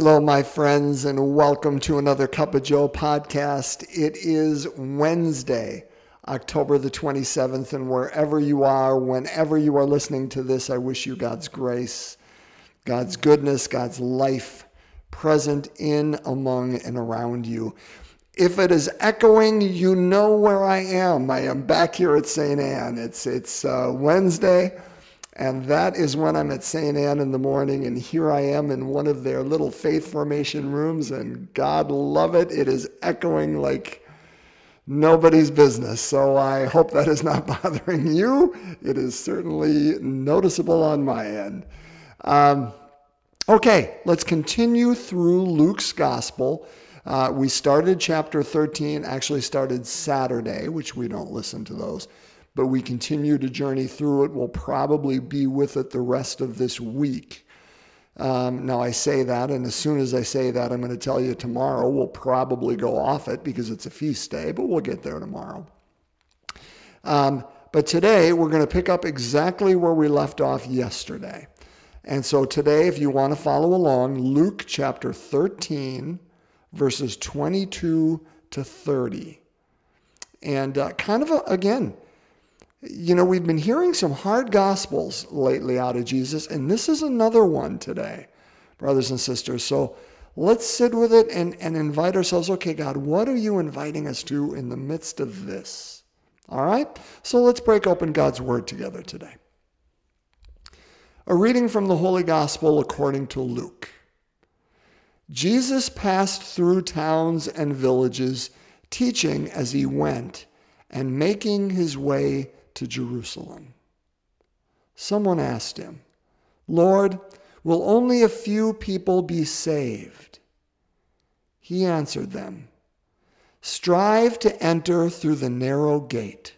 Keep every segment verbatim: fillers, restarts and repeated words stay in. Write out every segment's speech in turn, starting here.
Hello, my friends, and welcome to another Cup of Joe podcast. It is Wednesday, October the twenty-seventh, and wherever you are, whenever you are listening to this, I wish you God's grace, God's goodness, God's life present in, among, and around you. If it is echoing, you know where I am. I am back here at Saint Anne. It's it's uh, Wednesday, and that is when I'm at Saint Anne in the morning, and here I am in one of their little faith formation rooms, and God love it, it is echoing like nobody's business. So I hope that is not bothering you. It is certainly noticeable on my end. Um, okay, let's continue through Luke's Gospel. Uh, we started chapter thirteen, actually started Saturday, which we don't listen to those, but we continue to journey through it. We'll probably be with it the rest of this week. Um, now I say that, and as soon as I say that, I'm going to tell you tomorrow we'll probably go off it because it's a feast day, but we'll get there tomorrow. Um, but today we're going to pick up exactly where we left off yesterday. And so today, if you want to follow along, Luke chapter thirteen, verses twenty-two to thirty. And uh, kind of, a, again, you know, we've been hearing some hard gospels lately out of Jesus, and this is another one today, brothers and sisters. So let's sit with it and, and invite ourselves, okay, God, what are you inviting us to in the midst of this? All right? So let's break open God's word together today. A reading from the Holy Gospel according to Luke. Jesus passed through towns and villages, teaching as he went and making his way to Jerusalem. Someone asked him, "Lord, will only a few people be saved?" He answered them, "Strive to enter through the narrow gate.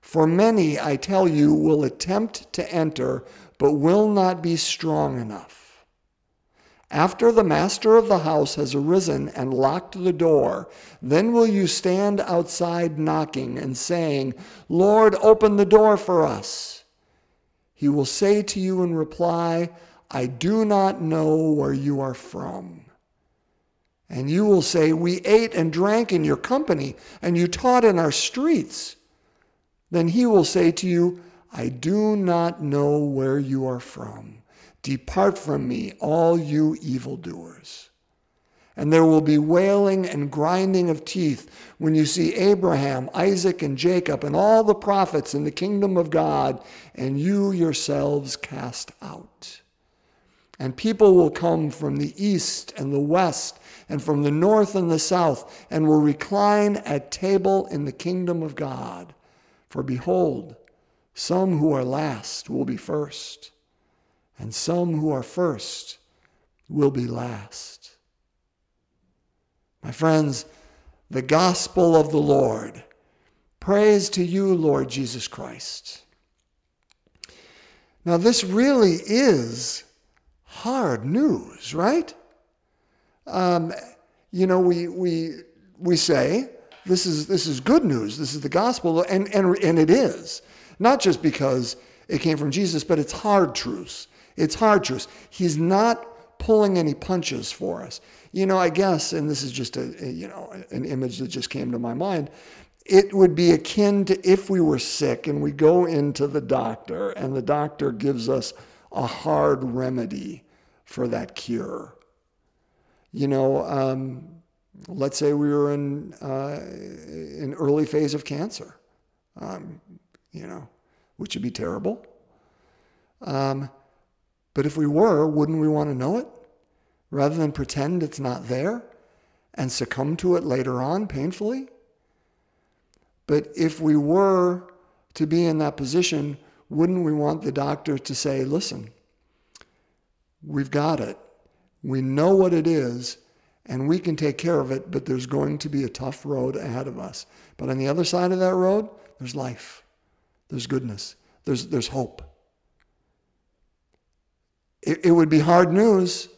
For many, I tell you, will attempt to enter, but will not be strong enough. After the master of the house has arisen and locked the door, then will you stand outside knocking and saying, 'Lord, open the door for us.' He will say to you in reply, 'I do not know where you are from.' And you will say, 'We ate and drank in your company, and you taught in our streets.' Then he will say to you, 'I do not know where you are from. Depart from me, all you evildoers.' And there will be wailing and grinding of teeth when you see Abraham, Isaac, and Jacob, and all the prophets in the kingdom of God, and you yourselves cast out. And people will come from the east and the west, and from the north and the south, and will recline at table in the kingdom of God. For behold, some who are last will be first, and some who are first will be last." My friends, the gospel of the Lord. Praise to you, Lord Jesus Christ. Now, this really is hard news, right? Um, you know, we we we say this is this is good news. This is the gospel, and and and it is not just because it came from Jesus, but it's hard truths. It's hard truths. He's not pulling any punches for us. You know, I guess, and this is just a, a you know an image that just came to my mind, it would be akin to if we were sick and we go into the doctor and the doctor gives us a hard remedy for that cure. You know, um, let's say we were in uh, an early phase of cancer, um, you know, which would be terrible. Um, But if we were, wouldn't we want to know it rather than pretend it's not there and succumb to it later on painfully? But if we were to be in that position, wouldn't we want the doctor to say, "Listen, we've got it. We know what it is, and we can take care of it, but there's going to be a tough road ahead of us. But on the other side of that road, there's life. There's goodness. There's, there's hope." It would be hard news,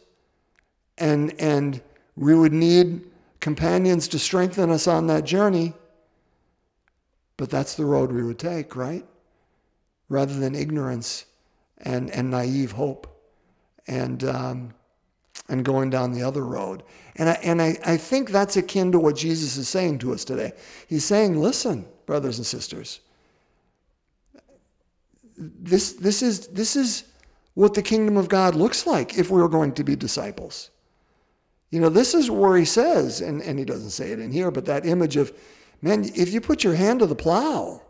and and we would need companions to strengthen us on that journey, but that's the road we would take, right? Rather than ignorance and, and naive hope and um, and going down the other road. And I, and I, I think that's akin to what Jesus is saying to us today. He's saying, listen, brothers and sisters, this this is this is what the kingdom of God looks like if we were going to be disciples. You know, this is where he says, and, and he doesn't say it in here, but that image of, man, if you put your hand to the plow,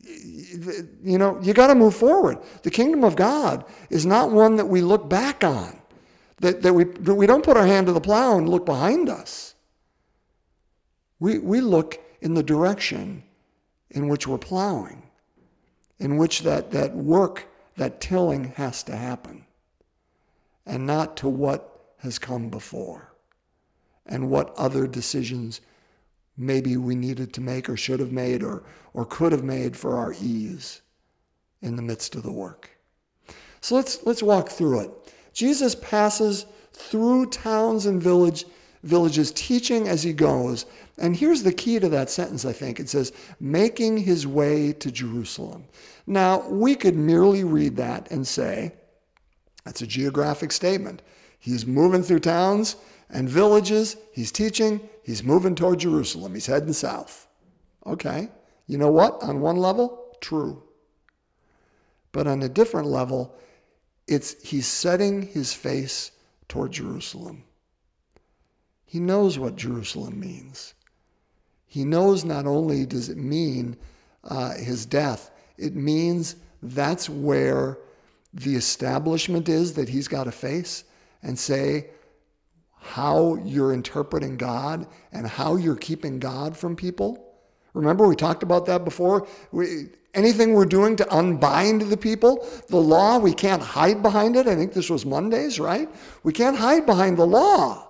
you know, you got to move forward. The kingdom of God is not one that we look back on, that, that we that we don't put our hand to the plow and look behind us. We we look in the direction in which we're plowing, in which that, that work, that tilling has to happen, and not to what has come before and what other decisions maybe we needed to make or should have made or or could have made for our ease in the midst of the work. So let's let's walk through it. Jesus passes through towns and village, villages teaching as he goes. And here's the key to that sentence, I think. It says, making his way to Jerusalem. Now, we could merely read that and say, that's a geographic statement. He's moving through towns and villages. He's teaching. He's moving toward Jerusalem. He's heading south. Okay. You know what? On one level, true. But on a different level, it's he's setting his face toward Jerusalem. He knows what Jerusalem means. He knows not only does it mean uh, his death, it means that's where the establishment is that he's got to face and say how you're interpreting God and how you're keeping God from people. Remember, we talked about that before. We, anything we're doing to unbind the people, the law, we can't hide behind it. I think this was Mondays, right? We can't hide behind the law.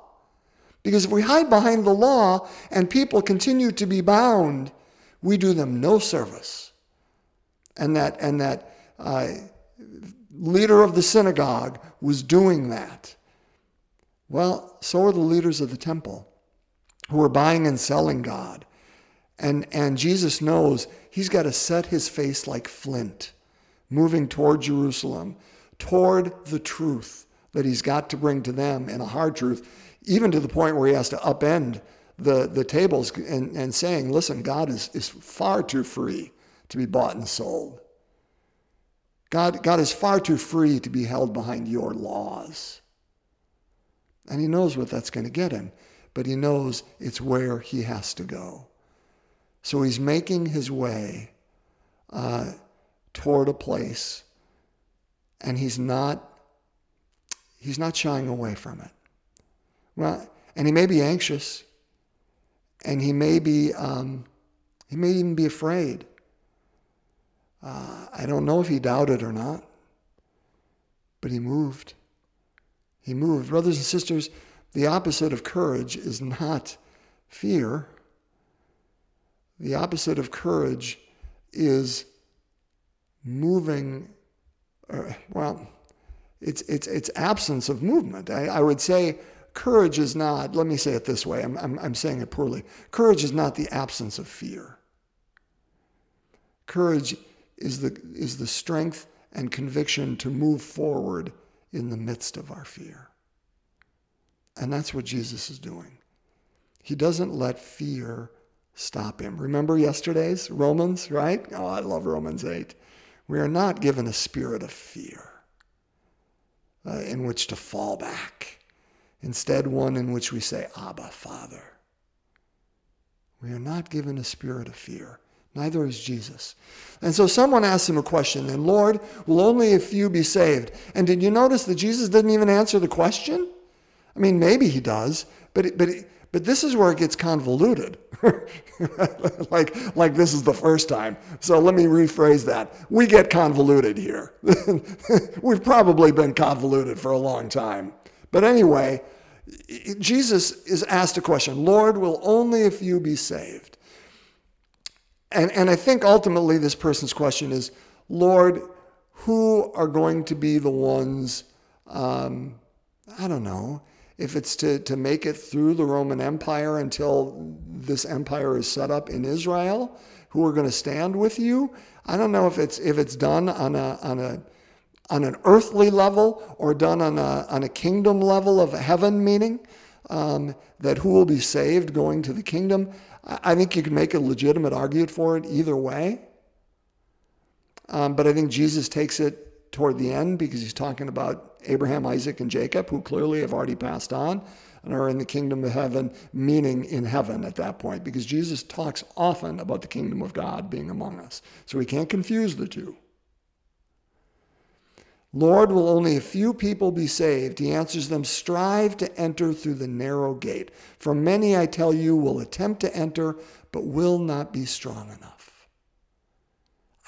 Because if we hide behind the law and people continue to be bound, we do them no service. And that and that uh, leader of the synagogue was doing that. Well, so are the leaders of the temple who are buying and selling God. And, and Jesus knows he's got to set his face like flint, moving toward Jerusalem, toward the truth that he's got to bring to them, and a hard truth, even to the point where he has to upend the, the tables and, and saying, listen, God is, is far too free to be bought and sold. God, God is far too free to be held behind your laws. And he knows what that's going to get him, but he knows it's where he has to go. So he's making his way uh, toward a place, and he's not, he's not shying away from it. Well, and he may be anxious, and he may be, um, he may even be afraid. Uh, I don't know if he doubted or not, but he moved. He moved. Brothers and sisters, the opposite of courage is not fear. The opposite of courage is moving, or, well, it's, it's, it's absence of movement. I, I would say, courage is not, let me say it this way, I'm, I'm, I'm saying it poorly. Courage is not the absence of fear. Courage is the, is the strength and conviction to move forward in the midst of our fear. And that's what Jesus is doing. He doesn't let fear stop him. Remember yesterday's Romans, right? Oh, I love Romans eight. We are not given a spirit of fear uh, in which to fall back. Instead, one in which we say, Abba, Father. We are not given a spirit of fear. Neither is Jesus. And so someone asked him a question, and Lord, will only a few be saved? And did you notice that Jesus didn't even answer the question? I mean, maybe he does, but it, but it, but this is where it gets convoluted. like, like this is the first time. So let me rephrase that. We get convoluted here. We've probably been convoluted for a long time. But anyway, Jesus is asked a question, Lord, will only a few be saved? And, and I think ultimately this person's question is, Lord, who are going to be the ones, um, I don't know, if it's to, to make it through the Roman Empire until this empire is set up in Israel, who are going to stand with you? I don't know if it's if it's done on a on a on an earthly level or done on a, on a kingdom level of a heaven meaning, um, that who will be saved going to the kingdom, I, I think you can make a legitimate argument for it either way. Um, but I think Jesus takes it toward the end because he's talking about Abraham, Isaac, and Jacob, who clearly have already passed on and are in the kingdom of heaven, meaning in heaven at that point, because Jesus talks often about the kingdom of God being among us. So we can't confuse the two. Lord, will only a few people be saved? He answers them, strive to enter through the narrow gate. For many, I tell you, will attempt to enter, but will not be strong enough.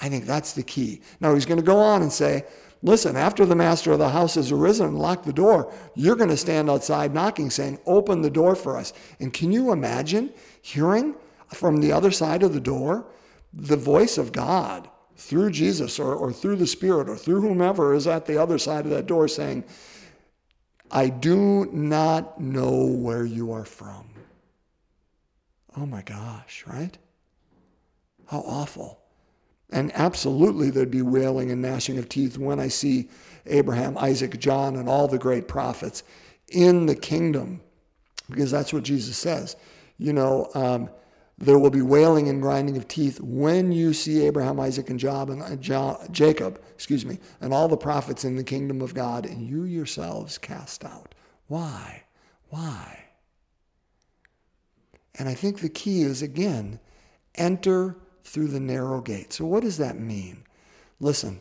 I think that's the key. Now, he's going to go on and say, listen, after the master of the house has arisen and locked the door, you're going to stand outside knocking, saying, open the door for us. And can you imagine hearing from the other side of the door the voice of God through Jesus or, or through the Spirit or through whomever is at the other side of that door saying, I do not know where you are from. Oh my gosh, right? How awful. And absolutely there'd be wailing and gnashing of teeth when I see Abraham, Isaac, John, and all the great prophets in the kingdom, because that's what Jesus says. You know, um, there will be wailing and grinding of teeth when you see Abraham, Isaac, and Job and uh, jo- Jacob, excuse me, and all the prophets in the kingdom of God, and you yourselves cast out. Why? Why? And I think the key is, again, enter through the narrow gate. So what does that mean? Listen,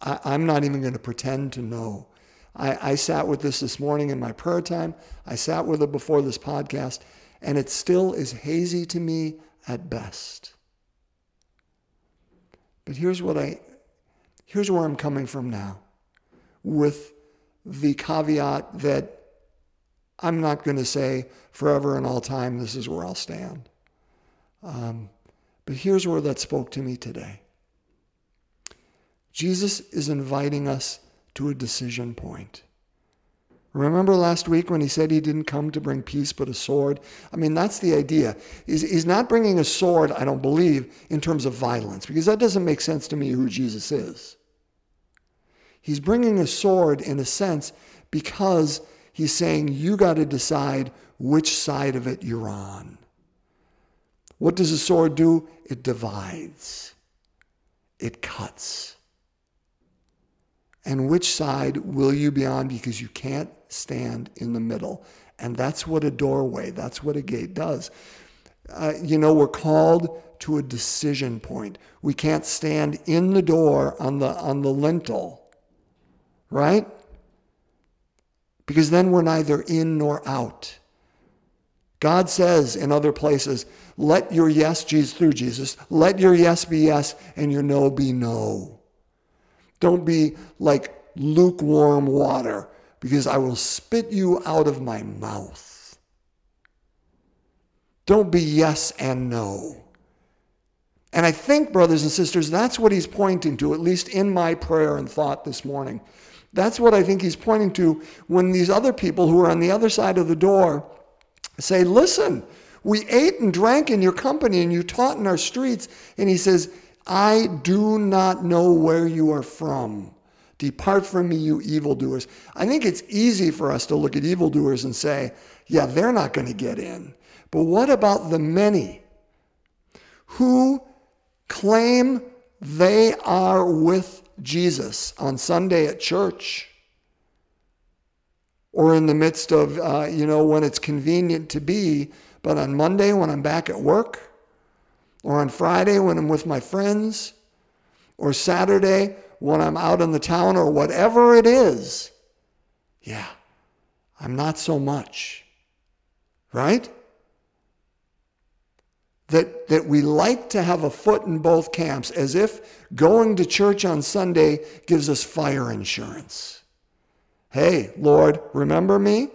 I, I'm not even going to pretend to know. I, I sat with this this morning in my prayer time. I sat with it before this podcast, and it still is hazy to me at best. But here's what I, here's where I'm coming from now, with the caveat that I'm not going to say forever and all time, this is where I'll stand. Um, But here's where that spoke to me today. Jesus is inviting us to a decision point. Remember last week when he said he didn't come to bring peace but a sword? I mean, that's the idea. He's, he's not bringing a sword, I don't believe, in terms of violence, because that doesn't make sense to me who Jesus is. He's bringing a sword in a sense because he's saying you got to decide which side of it you're on. What does a sword do? It divides. It cuts. And which side will you be on? Because you can't stand in the middle. And that's what a doorway, that's what a gate does. Uh, you know, we're called to a decision point. We can't stand in the door on the, on the lintel, right? Because then we're neither in nor out. God says in other places, let your yes, Jesus, through Jesus, let your yes be yes and your no be no. Don't be like lukewarm water, because I will spit you out of my mouth. Don't be yes and no. And I think, brothers and sisters, that's what he's pointing to, at least in my prayer and thought this morning. That's what I think he's pointing to when these other people who are on the other side of the door say, listen, we ate and drank in your company and you taught in our streets. And he says, I do not know where you are from. Depart from me, you evildoers. I think it's easy for us to look at evildoers and say, yeah, they're not going to get in. But what about the many who claim they are with Jesus on Sunday at church? Or in the midst of, uh, you know, when it's convenient to be, but on Monday when I'm back at work, or on Friday when I'm with my friends, or Saturday when I'm out in the town, or whatever it is. Yeah, I'm not so much, right? That, that we like to have a foot in both camps, as if going to church on Sunday gives us fire insurance. Hey, Lord, remember me?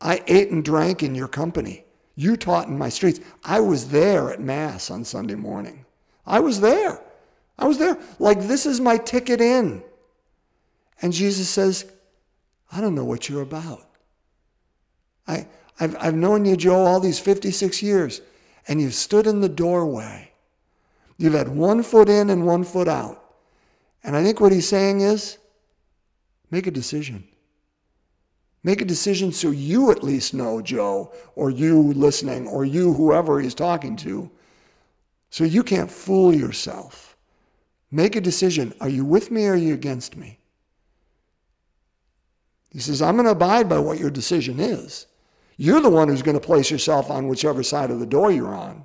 I ate and drank in your company. You taught in my streets. I was there at Mass on Sunday morning. I was there. I was there. Like, this is my ticket in. And Jesus says, I don't know what you're about. I, I've, I've known you, Joe, all these fifty-six years, and you've stood in the doorway. You've had one foot in and one foot out. And I think what he's saying is, Make a decision. Make a decision so you at least know, Joe, or you listening, or you, whoever he's talking to, so you can't fool yourself. Make a decision. Are you with me or are you against me? He says, I'm going to abide by what your decision is. You're the one who's going to place yourself on whichever side of the door you're on.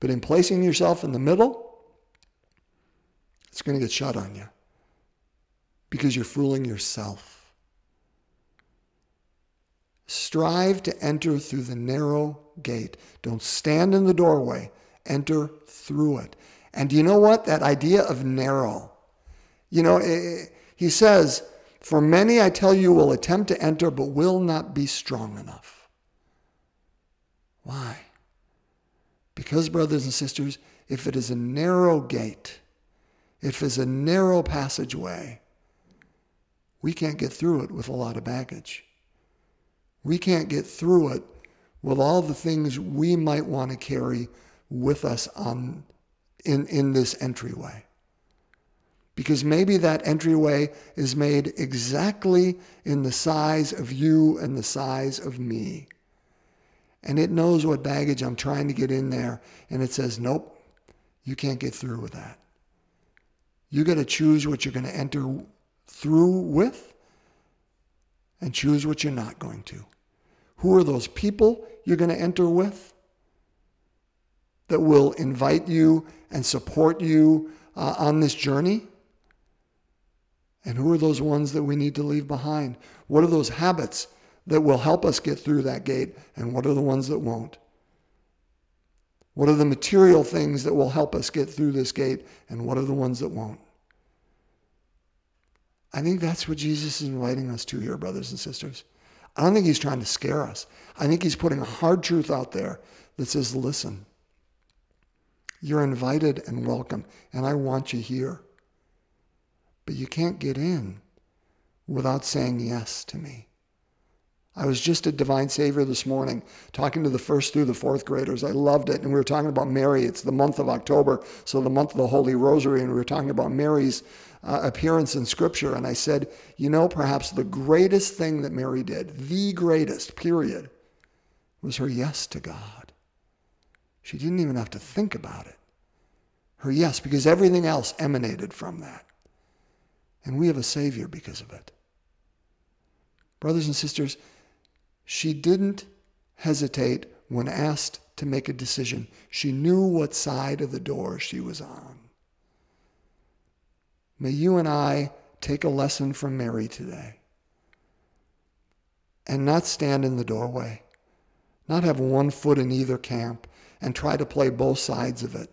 But in placing yourself in the middle, it's going to get shut on you because you're fooling yourself. Strive to enter through the narrow gate. Don't stand in the doorway. Enter through it. And do you know what? That idea of narrow. You know, it, he says, for many, I tell you, will attempt to enter, but will not be strong enough. Why? Because, brothers and sisters, if it is a narrow gate, if it is a narrow passageway, we can't get through it with a lot of baggage. We can't get through it with all the things we might want to carry with us on in, in this entryway. Because maybe that entryway is made exactly in the size of you and the size of me. And it knows what baggage I'm trying to get in there. And it says, nope, you can't get through with that. You got to choose what you're going to enter through with and choose what you're not going to. Who are those people you're going to enter with that will invite you and support you uh, on this journey? And who are those ones that we need to leave behind? What are those habits that will help us get through that gate? And what are the ones that won't? What are the material things that will help us get through this gate? And what are the ones that won't? I think that's what Jesus is inviting us to here, brothers and sisters. I don't think he's trying to scare us. I think he's putting a hard truth out there that says, listen, you're invited and welcome, and I want you here. But you can't get in without saying yes to me. I was just at Divine Savior this morning talking to the first through the fourth graders. I loved it. And we were talking about Mary. It's the month of October, so the month of the Holy Rosary. And we were talking about Mary's uh, appearance in Scripture. And I said, you know, perhaps the greatest thing that Mary did, the greatest, period, was her yes to God. She didn't even have to think about it. Her yes, because everything else emanated from that. And we have a Savior because of it. Brothers and sisters, she didn't hesitate when asked to make a decision. She knew what side of the door she was on. May you and I take a lesson from Mary today and not stand in the doorway, not have one foot in either camp and try to play both sides of it,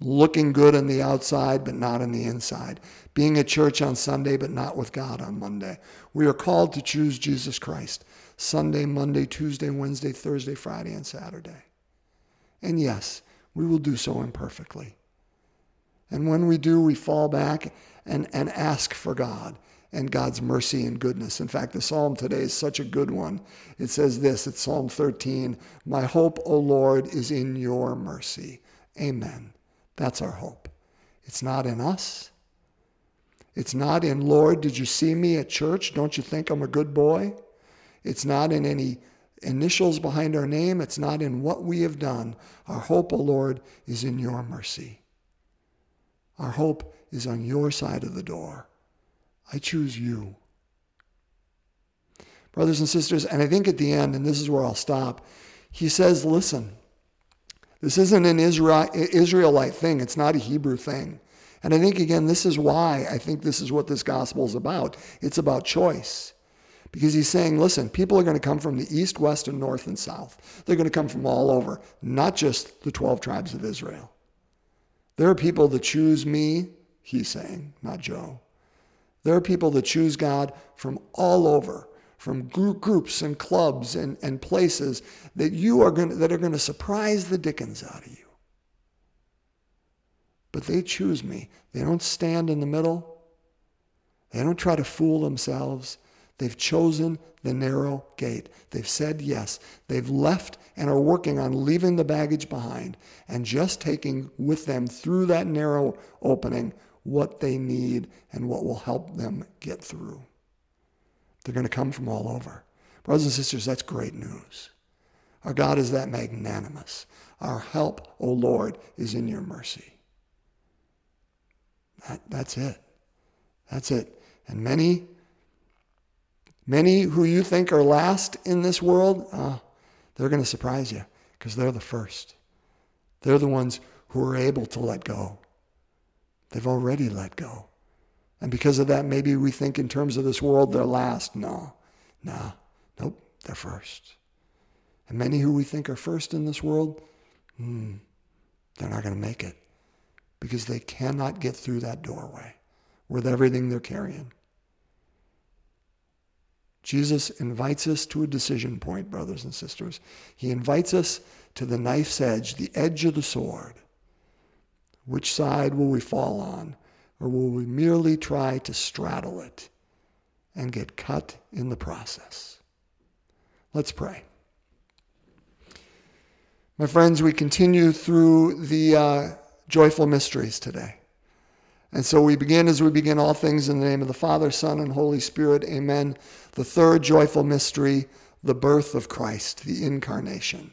looking good on the outside, but not on the inside. Being at church on Sunday, but not with God on Monday. We are called to choose Jesus Christ. Sunday, Monday, Tuesday, Wednesday, Thursday, Friday, and Saturday. And yes, we will do so imperfectly. And when we do, we fall back and, and ask for God and God's mercy and goodness. In fact, the psalm today is such a good one. It says this, it's Psalm thirteen, "My hope, O Lord, is in your mercy." Amen. That's our hope. It's not in us. It's not in, Lord, did you see me at church? Don't you think I'm a good boy? It's not in any initials behind our name. It's not in what we have done. Our hope, O Lord, is in your mercy. Our hope is on your side of the door. I choose you. Brothers and sisters, and I think at the end, and this is where I'll stop, he says, listen, this isn't an Israelite thing. It's not a Hebrew thing. And I think, again, this is why I think this is what this gospel is about. It's about choice. Because he's saying, listen, people are going to come from the east, west, and north, and south. They're going to come from all over, not just the twelve tribes of Israel. There are people that choose me, he's saying, not Joe. There are people that choose God from all over, from groups and clubs and, and places that you are going to, that are going to surprise the dickens out of you. But they choose me. They don't stand in the middle. They don't try to fool themselves. They've chosen the narrow gate. They've said yes. They've left and are working on leaving the baggage behind and just taking with them through that narrow opening what they need and what will help them get through. They're going to come from all over. Brothers and sisters, that's great news. Our God is that magnanimous. Our help, O Lord, is in your mercy. That, that's it. That's it. And many, many who you think are last in this world, uh, they're going to surprise you because they're the first. They're the ones who are able to let go. They've already let go. And because of that, maybe we think in terms of this world, they're last. No, no, nope, they're first. And many who we think are first in this world, hmm, they're not going to make it because they cannot get through that doorway with everything they're carrying. Jesus invites us to a decision point, brothers and sisters. He invites us to the knife's edge, the edge of the sword. Which side will we fall on? Or will we merely try to straddle it and get cut in the process? Let's pray. My friends, we continue through the uh, joyful mysteries today. And so we begin as we begin all things in the name of the Father, Son, and Holy Spirit. Amen. The third joyful mystery, the birth of Christ, the incarnation.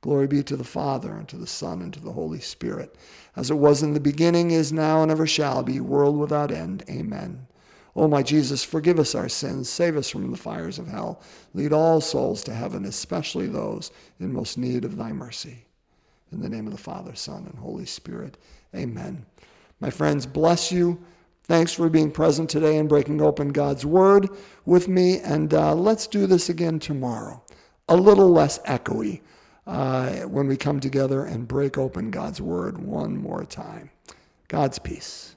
Glory be to the Father, and to the Son, and to the Holy Spirit, as it was in the beginning, is now, and ever shall be, world without end. Amen. O my Jesus, forgive us our sins, save us from the fires of hell, lead all souls to heaven, especially those in most need of thy mercy. In the name of the Father, Son, and Holy Spirit, amen. My friends, bless you. Thanks for being present today and breaking open God's Word with me, and uh, let's do this again tomorrow, a little less echoey, uh, when we come together and break open God's Word one more time. God's peace.